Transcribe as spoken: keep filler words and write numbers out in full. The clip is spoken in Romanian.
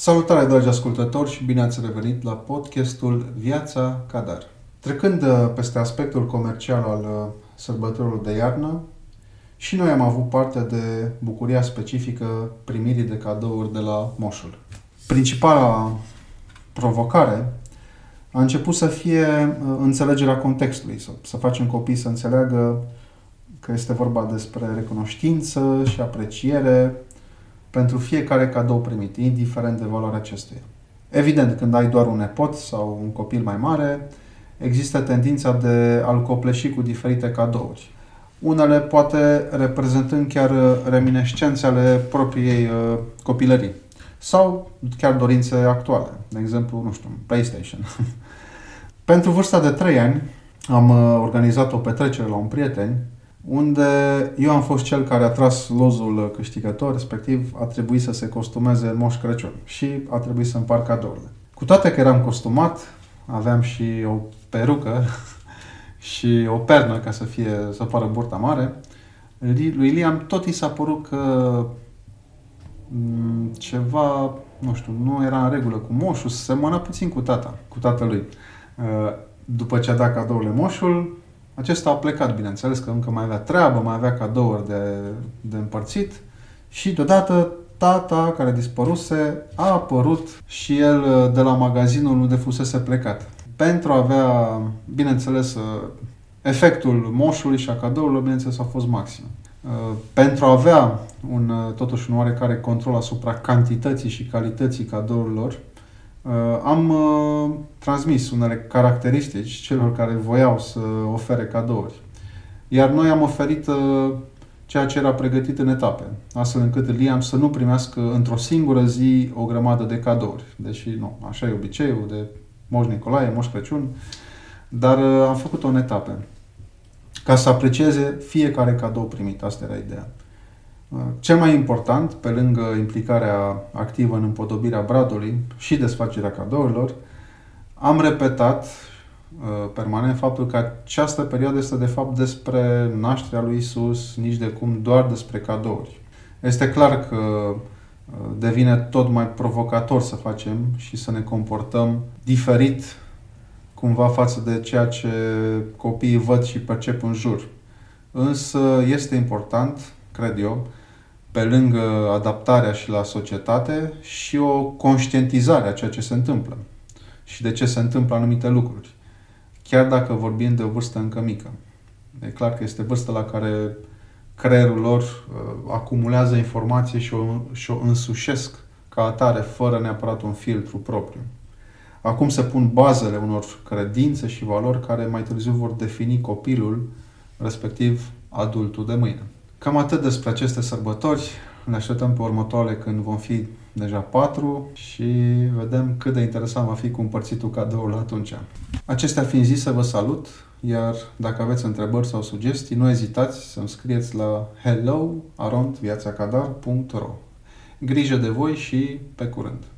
Salutare, dragi ascultători, și bine ați revenit la podcastul Viața Cadar. Trecând peste aspectul comercial al sărbătorilor de iarnă, și noi am avut parte de bucuria specifică primirii de cadouri de la moșul. Principala provocare a început să fie înțelegerea contextului, să facem copiii să înțeleagă că este vorba despre recunoștință și apreciere pentru fiecare cadou primit, indiferent de valoarea acestuia. Evident, când ai doar un nepot sau un copil mai mare, există tendința de a-l copleși cu diferite cadouri. Unele poate reprezentând chiar reminiscențe ale propriei copilării sau chiar dorințe actuale, de exemplu, nu știu, PlayStation. Pentru vârsta de trei ani am organizat o petrecere la un prieten, unde eu am fost cel care a tras lozul câștigător, respectiv a trebuit să se costumeze Moș Crăciun și a trebuit să împart cadourile. Cu toate că eram costumat, aveam și o perucă și o pernă ca să fie, să pară burta mare, lui Liam tot i s-a părut că ceva, nu știu, nu era în regulă cu moșul, semăna puțin cu tata, cu tatălui. După ce a dat cadourile moșul, acesta a plecat, bineînțeles, că încă mai avea treabă, mai avea cadouri de, de împărțit și deodată tata, care dispăruse, a apărut și el de la magazinul unde fusese plecat. Pentru a avea, bineînțeles, efectul moșului și a cadourilor, bineînțeles, a fost maxim. Pentru a avea un, totuși un oarecare control asupra cantității și calității cadourilor, am uh, transmis unele caracteristici celor care voiau să ofere cadouri. Iar noi am oferit uh, ceea ce era pregătit în etape, astfel încât Liam să nu primească într-o singură zi o grămadă de cadouri. Deși nu, așa e obiceiul de Moș Nicolae, Moș Crăciun, dar uh, am făcut-o în etape, ca să aprecieze fiecare cadou primit. Asta era ideea. Cel mai important, pe lângă implicarea activă în împodobirea bradului și desfacerea cadourilor, am repetat uh, permanent faptul că această perioadă este de fapt despre nașterea lui Isus, nici de cum doar despre cadouri. Este clar că uh, devine tot mai provocator să facem și să ne comportăm diferit cumva față de ceea ce copiii văd și percep în jur. Însă este important, cred eu, pe lângă adaptarea și la societate, și o conștientizare a ceea ce se întâmplă și de ce se întâmplă anumite lucruri, chiar dacă vorbim de o vârstă încă mică. E clar că este vârsta la care creierul lor uh, acumulează informații și o, și o însușesc ca atare, fără neapărat un filtru propriu. Acum se pun bazele unor credințe și valori care mai târziu vor defini copilul, respectiv adultul de mâine. Cam atât despre aceste sărbători. Ne așteptăm pe următoarele, când vom fi deja patru, și vedem cât de interesant va fi cu împărțitul cadoul atunci. Acestea fiind zise, vă salut, iar dacă aveți întrebări sau sugestii, nu ezitați să-mi scrieți la hello arond viața cadar punct ro. Grijă de voi și pe curând!